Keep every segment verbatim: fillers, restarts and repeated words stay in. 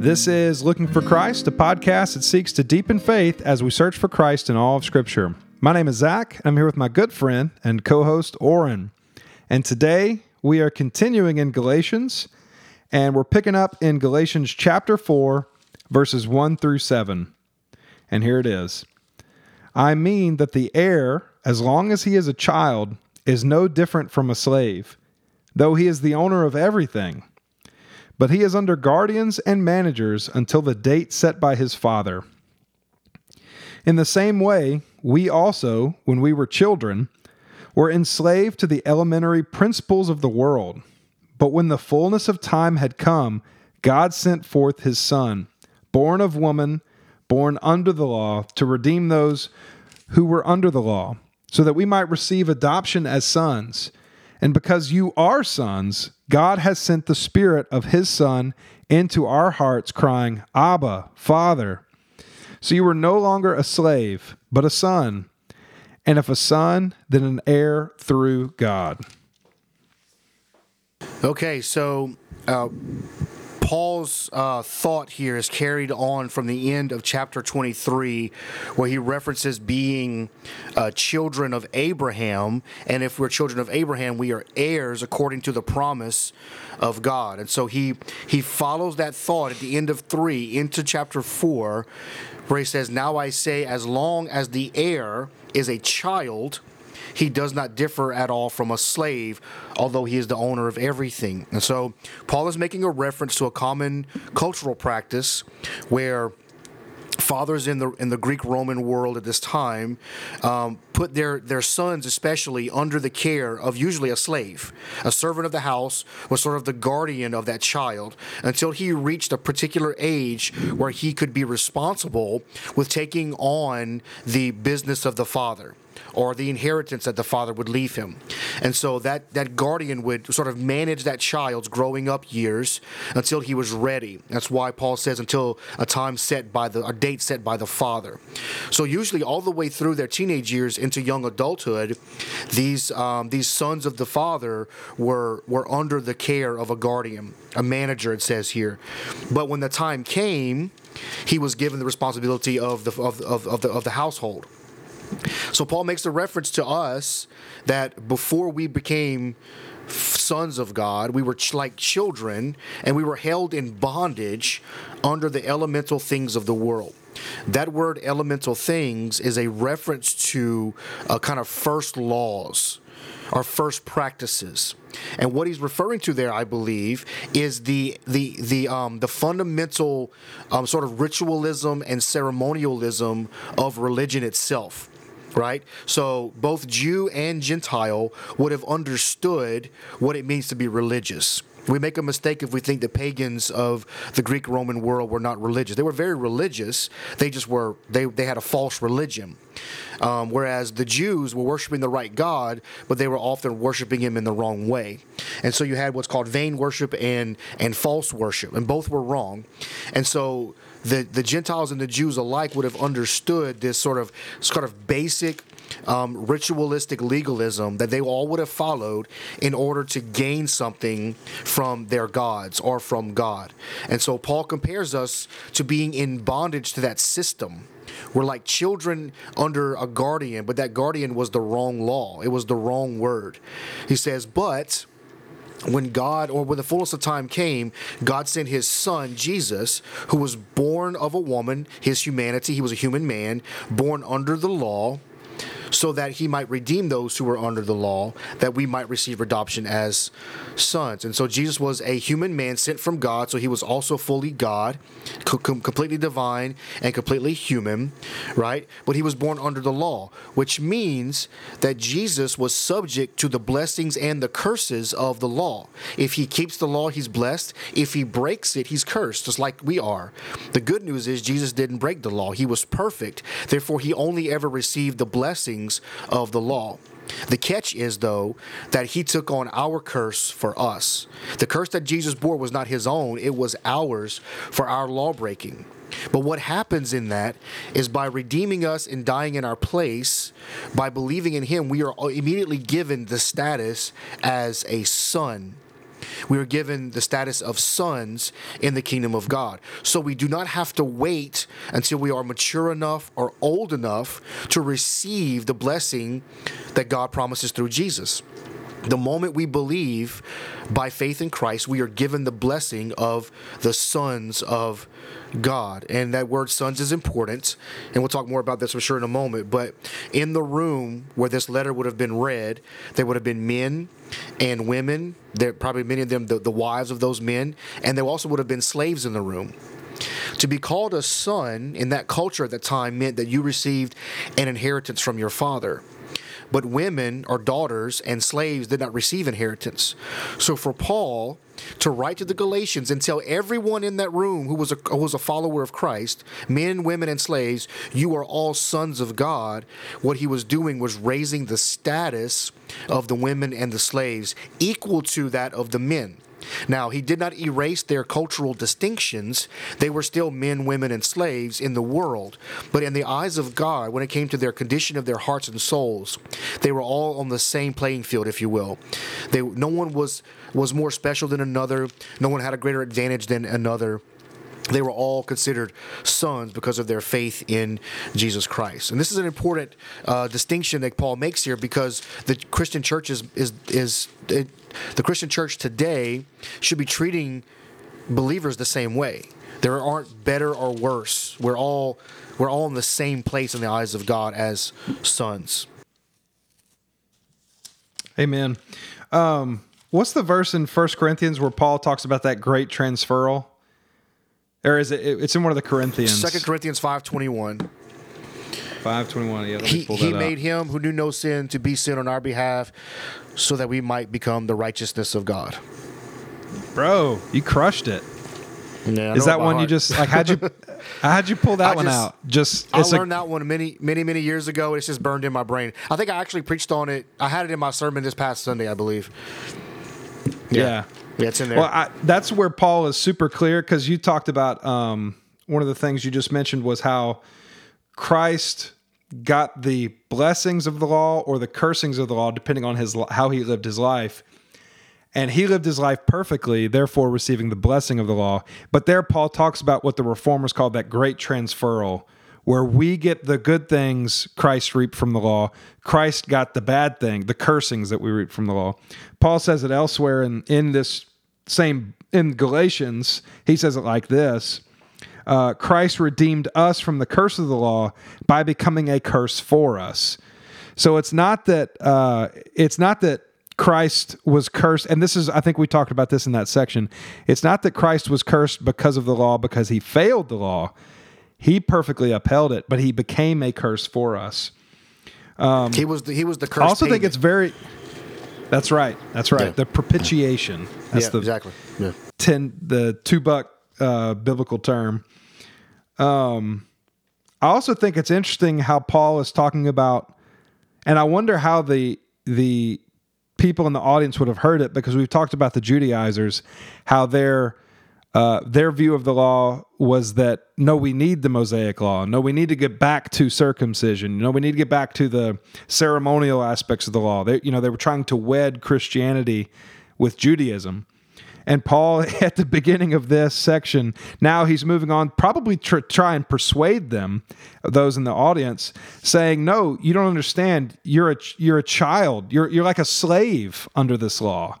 This is Looking for Christ, a podcast that seeks to deepen faith as we search for Christ in all of Scripture. My name is Zach, and I'm here with my good friend and co-host, Oren. And today, we are continuing in Galatians, and we're picking up in Galatians chapter four, verses one through seven. And here it is. I mean that the heir, as long as he is a child, is no different from a slave, though he is the owner of everything. But he is under guardians and managers until the date set by his father. In the same way, we also, when we were children, were enslaved to the elementary principles of the world. But when the fullness of time had come, God sent forth his Son, born of woman, born under the law, to redeem those who were under the law, so that we might receive adoption as sons. And because you are sons, God has sent the Spirit of his Son into our hearts, crying, Abba, Father. So you are no longer a slave, but a son. And if a son, then an heir through God. Okay, so uh, Paul's uh, thought here is carried on from the end of chapter twenty-three, where he references being uh, children of Abraham, and if we're children of Abraham, we are heirs according to the promise of God. And so he, he follows that thought at the end of three into chapter four, where he says, now I say, as long as the heir is a child, he does not differ at all from a slave, although he is the owner of everything. And so Paul is making a reference to a common cultural practice where fathers in the in the Greek-Roman world at this time um, put their, their sons especially under the care of usually a slave. A servant of the house was sort of the guardian of that child until he reached a particular age where he could be responsible with taking on the business of the father, or the inheritance that the father would leave him. And so that, that guardian would sort of manage that child's growing up years until he was ready. That's why Paul says until a time set by the, a date set by the father. So usually all the way through their teenage years into young adulthood, these um, these sons of the father were were under the care of a guardian, a manager, it says here. But when the time came, he was given the responsibility of the of of, of the of the household. So Paul makes the reference to us that before we became sons of God, we were ch- like children, and we were held in bondage under the elemental things of the world. That word elemental things is a reference to a kind of first laws or first practices. And what he's referring to there, I believe, is the the the um, the fundamental um, sort of ritualism and ceremonialism of religion itself. Right? So both Jew and Gentile would have understood what it means to be religious. We make a mistake if we think the pagans of the Greek-Roman world were not religious. They were very religious. They just were, they, they had a false religion. Um, whereas the Jews were worshiping the right God, but they were often worshiping him in the wrong way. And so you had what's called vain worship and, and false worship, and both were wrong. And so the, the Gentiles and the Jews alike would have understood this sort of, sort of basic Um, ritualistic legalism that they all would have followed in order to gain something from their gods or from God. And so Paul compares us to being in bondage to that system. We're like children under a guardian, but that guardian was the wrong law. It was the wrong word. He says, but when God, or when the fullness of time came, God sent his Son, Jesus, who was born of a woman, his humanity. He was a human man, born under the law, so that he might redeem those who were under the law, that we might receive adoption as sons. And so Jesus was a human man sent from God, so he was also fully God, co- completely divine and completely human, right? But he was born under the law, which means that Jesus was subject to the blessings and the curses of the law. If he keeps the law, he's blessed. If he breaks it, he's cursed, just like we are. The good news is Jesus didn't break the law. He was perfect. Therefore, he only ever received the blessings of the law. The catch is, though, that he took on our curse for us. The curse that Jesus bore was not his own, it was ours for our law breaking. But what happens in that is by redeeming us and dying in our place, by believing in him, we are immediately given the status as a son. We were given the status of sons in the kingdom of God. So we do not have to wait until we are mature enough or old enough to receive the blessing that God promises through Jesus. The moment we believe by faith in Christ, we are given the blessing of the sons of God. And that word sons is important. And we'll talk more about this, I'm sure, in a moment. But in the room where this letter would have been read, there would have been men and women. There probably many of them, the, the wives of those men. And there also would have been slaves in the room. To be called a son in that culture at that time meant that you received an inheritance from your father. But women or daughters and slaves did not receive inheritance. So for Paul to write to the Galatians and tell everyone in that room who was a, who was a follower of Christ, men, women, and slaves, you are all sons of God, what he was doing was raising the status of the women and the slaves equal to that of the men. Now, he did not erase their cultural distinctions. They were still men, women, and slaves in the world. But in the eyes of God, when it came to their condition of their hearts and souls, they were all on the same playing field, if you will. They, no one was, was more special than another. No one had a greater advantage than another. They were all considered sons because of their faith in Jesus Christ. And this is an important uh, distinction that Paul makes here, because the Christian church is is is it, the Christian church today should be treating believers the same way. There aren't better or worse. We're all we're all in the same place in the eyes of God as sons. Amen. Um, what's the verse in First Corinthians where Paul talks about that great transferal? Or is it? It's in one of the Corinthians. Second Corinthians five twenty-one. five twenty-one, yeah. He, he made him who knew no sin to be sin on our behalf so that we might become the righteousness of God. Bro, you crushed it. Yeah, is that one heart. You just, like, how'd you, how'd you pull that I one just, out? Just I learned a, that one many, many, many years ago. It's just burned in my brain. I think I actually preached on it. I had it in my sermon this past Sunday, I believe. Yeah. yeah. Yeah, it's in there. Well, I, that's where Paul is super clear, because you talked about um, one of the things you just mentioned was how Christ got the blessings of the law or the cursings of the law, depending on his how he lived his life. And he lived his life perfectly, therefore receiving the blessing of the law. But there Paul talks about what the reformers called that great transferal, where we get the good things Christ reaped from the law. Christ got the bad thing, the cursings that we reap from the law. Paul says it elsewhere in, in this same, in Galatians, he says it like this, uh, Christ redeemed us from the curse of the law by becoming a curse for us. So it's not that, uh, it's not that Christ was cursed, and this is, I think we talked about this in that section, it's not that Christ was cursed because of the law, because he failed the law. He perfectly upheld it, but he became a curse for us. Um, he was the, he was the curse. I also payment. think it's very. That's right. That's right. Yeah. The propitiation. That's yeah, the exactly. Yeah. Ten the two buck uh, biblical term. Um, I also think it's interesting how Paul is talking about, and I wonder how the the people in the audience would have heard it, because we've talked about the Judaizers, how they're. Uh, their view of the law was that, no, we need the Mosaic law. No, we need to get back to circumcision. No, we need to get back to the ceremonial aspects of the law. They, you know, they were trying to wed Christianity with Judaism. And Paul, at the beginning of this section, now he's moving on, probably tr- try and persuade them, those in the audience, saying, no, you don't understand. You're a, you're a child. You're, you're like a slave under this law.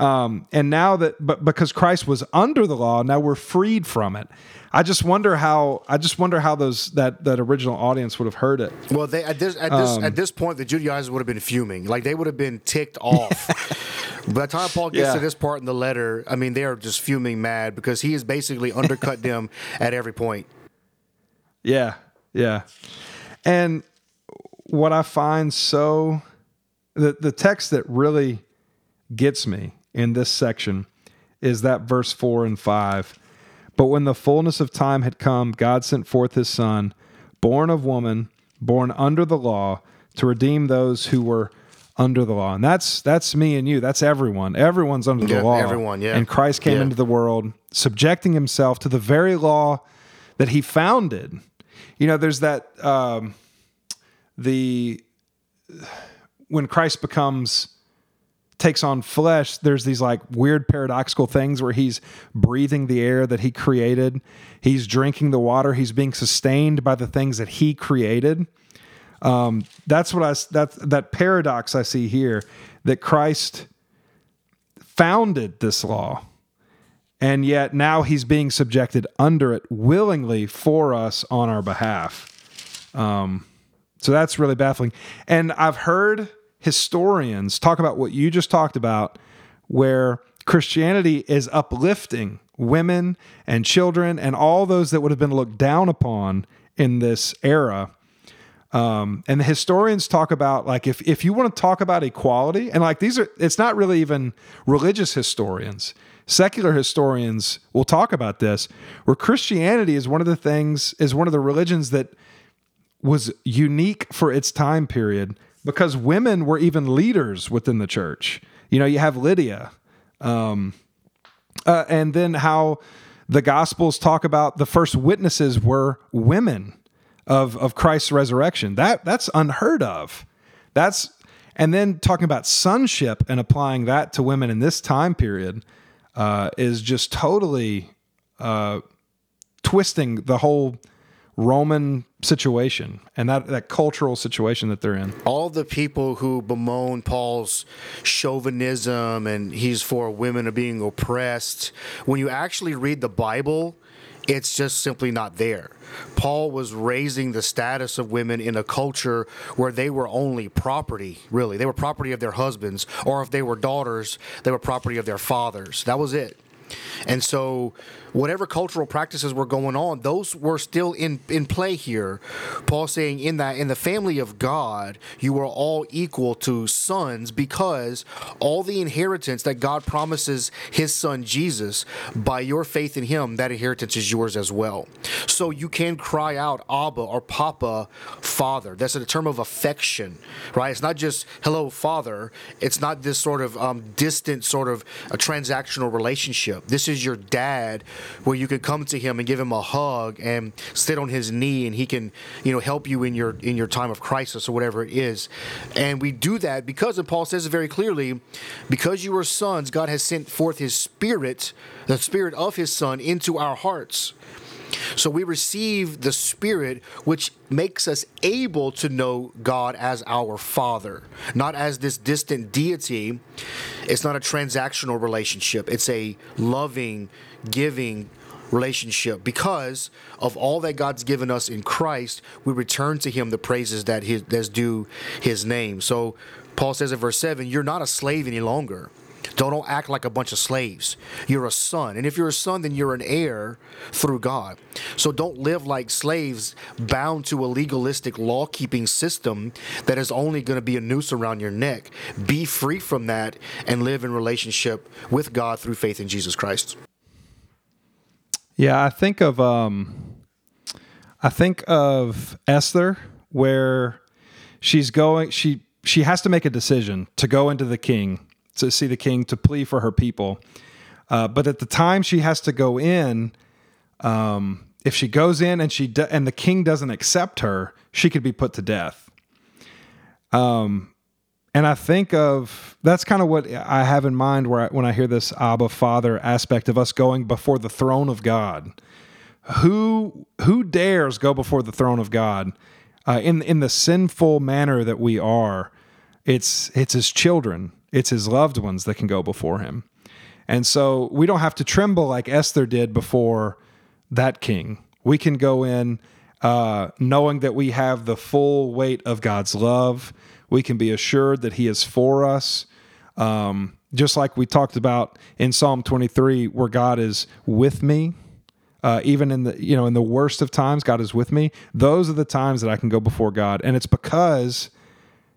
Um, and now that, but because Christ was under the law, now we're freed from it. I just wonder how. I just wonder how those that, that original audience would have heard it. Well, they at this at this um, at this point, the Judaizers would have been fuming. Like, they would have been ticked off. By the time Paul gets yeah. to this part in the letter, I mean, they are just fuming mad, because he has basically undercut them at every point. Yeah, yeah. And what I find so the the text that really gets me in this section is that verse four and five. But when the fullness of time had come, God sent forth his son, born of woman, born under the law, to redeem those who were under the law. And that's that's me and you. That's everyone. Everyone's under the yeah, law. Everyone, yeah. And Christ came yeah. into the world, subjecting himself to the very law that he founded. You know, there's that, um, the when Christ becomes takes on flesh, there's these like weird paradoxical things where he's breathing the air that he created. He's drinking the water. He's being sustained by the things that he created. Um, that's what I, that's that paradox I see here, that Christ founded this law, and yet now he's being subjected under it willingly for us on our behalf. Um, so that's really baffling. And I've heard historians talk about what you just talked about, where Christianity is uplifting women and children and all those that would have been looked down upon in this era. Um, and the historians talk about, like, if, if you want to talk about equality, and like these are, it's not really even religious historians, secular historians will talk about this, where Christianity is one of the things, is one of the religions that was unique for its time period, because women were even leaders within the church. You know, you have Lydia, um, uh, and then how the Gospels talk about the first witnesses were women of of Christ's resurrection. That that's unheard of. That's and then talking about sonship and applying that to women in this time period uh, is just totally uh, twisting the whole Roman situation and that, that cultural situation that they're in. All the people who bemoan Paul's chauvinism and he's for women being oppressed, when you actually read the Bible, it's just simply not there. Paul was raising the status of women in a culture where they were only property, really. They were property of their husbands, or if they were daughters, they were property of their fathers. That was it. And so whatever cultural practices were going on, those were still in, in play here. Paul saying in that in the family of God, you are all equal to sons, because all the inheritance that God promises his son Jesus, by your faith in him, that inheritance is yours as well. So you can cry out Abba or Papa, Father. That's a term of affection, right? It's not just hello, Father. It's not this sort of um, distant sort of a transactional relationship. This is your dad, where you can come to him and give him a hug and sit on his knee, and he can, you know, help you in your in your time of crisis or whatever it is. And we do that because, and Paul says it very clearly, because you are sons, God has sent forth his spirit, the spirit of his son, into our hearts. So we receive the Spirit, which makes us able to know God as our Father, not as this distant deity. It's not a transactional relationship. It's a loving, giving relationship. Because of all that God's given us in Christ, we return to him the praises that his, that's due his name. So Paul says in verse seven, you're not a slave any longer. Don't, don't act like a bunch of slaves. You're a son. And if you're a son, then you're an heir through God. So don't live like slaves bound to a legalistic law-keeping system that is only going to be a noose around your neck. Be free from that and live in relationship with God through faith in Jesus Christ. Yeah, I think of um, I think of Esther, where she's going. She she has to make a decision to go into the king. to see the king, to plea for her people. Uh, but at the time she has to go in, um, if she goes in and she de- and the king doesn't accept her, she could be put to death. Um, and I think of, that's kind of what I have in mind where I, when I hear this Abba Father aspect of us going before the throne of God. Who who dares go before the throne of God uh, in in the sinful manner that we are? It's it's his children. It's his loved ones that can go before him. And so we don't have to tremble like Esther did before that king. We can go in uh, knowing that we have the full weight of God's love. We can be assured that he is for us. Um, just like we talked about in Psalm twenty-three, where God is with me. Uh, even in the, you know, in the worst of times, God is with me. Those are the times that I can go before God. And it's because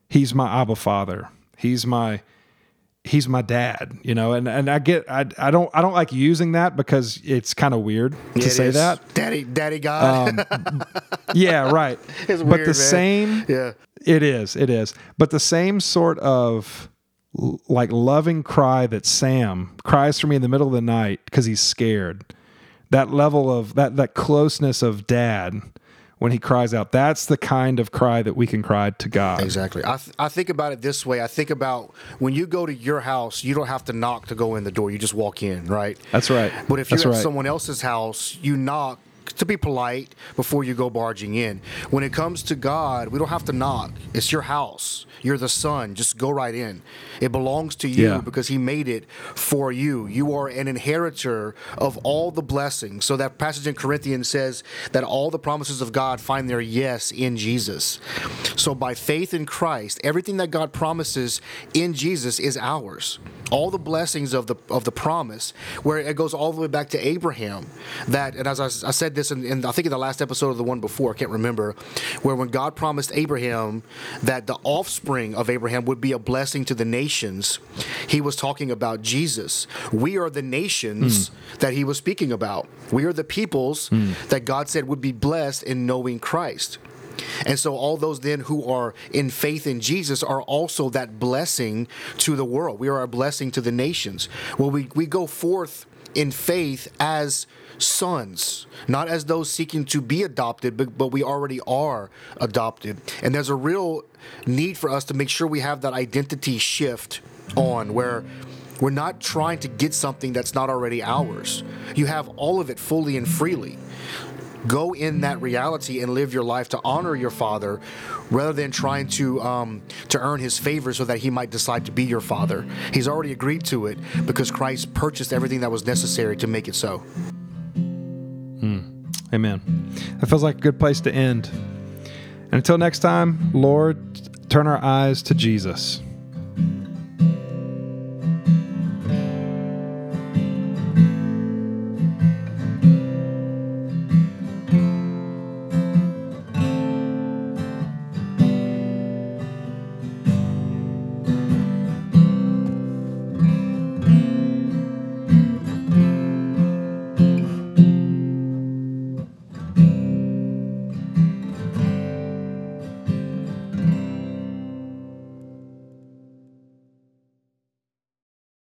he's my Abba Father. He's my... He's my dad, you know, and, and I get I I don't I don't like using that because it's kind of weird yeah, to say is. that. Daddy, daddy God. Um, yeah, right. It's but weird, the man. same. Yeah, it is. It is. But the same sort of like loving cry that Sam cries for me in the middle of the night because he's scared. That level of that that closeness of dad when he cries out. That's the kind of cry that we can cry to God. Exactly. I th- I think about it this way. I think about when you go to your house, you don't have to knock to go in the door. You just walk in, right? That's right. But if you're That's at right. someone else's house, you knock to be polite before you go barging in. When it comes to God, we don't have to knock. It's your house. You're the son. Just go right in. It belongs to you yeah. because he made it for you. You are an inheritor of all the blessings. So that passage in Corinthians says that all the promises of God find their yes in Jesus. So by faith in Christ, everything that God promises in Jesus is ours. All the blessings of the of the promise, where it goes all the way back to Abraham. That, and as I, I said this, in, in I think in the last episode or the one before, I can't remember, where when God promised Abraham that the offspring of Abraham would be a blessing to the nations, he was talking about Jesus. We are the nations mm. that he was speaking about. We are the peoples mm. that God said would be blessed in knowing Christ. And so all those then who are in faith in Jesus are also that blessing to the world. We are a blessing to the nations. Well, we, we go forth in faith as sons, not as those seeking to be adopted, but, but we already are adopted. And there's a real need for us to make sure we have that identity shift on, where we're not trying to get something that's not already ours. You have all of it fully and freely. Go in that reality and live your life to honor your father, rather than trying to um, to earn his favor so that he might decide to be your father. He's already agreed to it because Christ purchased everything that was necessary to make it so. Mm. Amen. That feels like a good place to end. And until next time, Lord, turn our eyes to Jesus.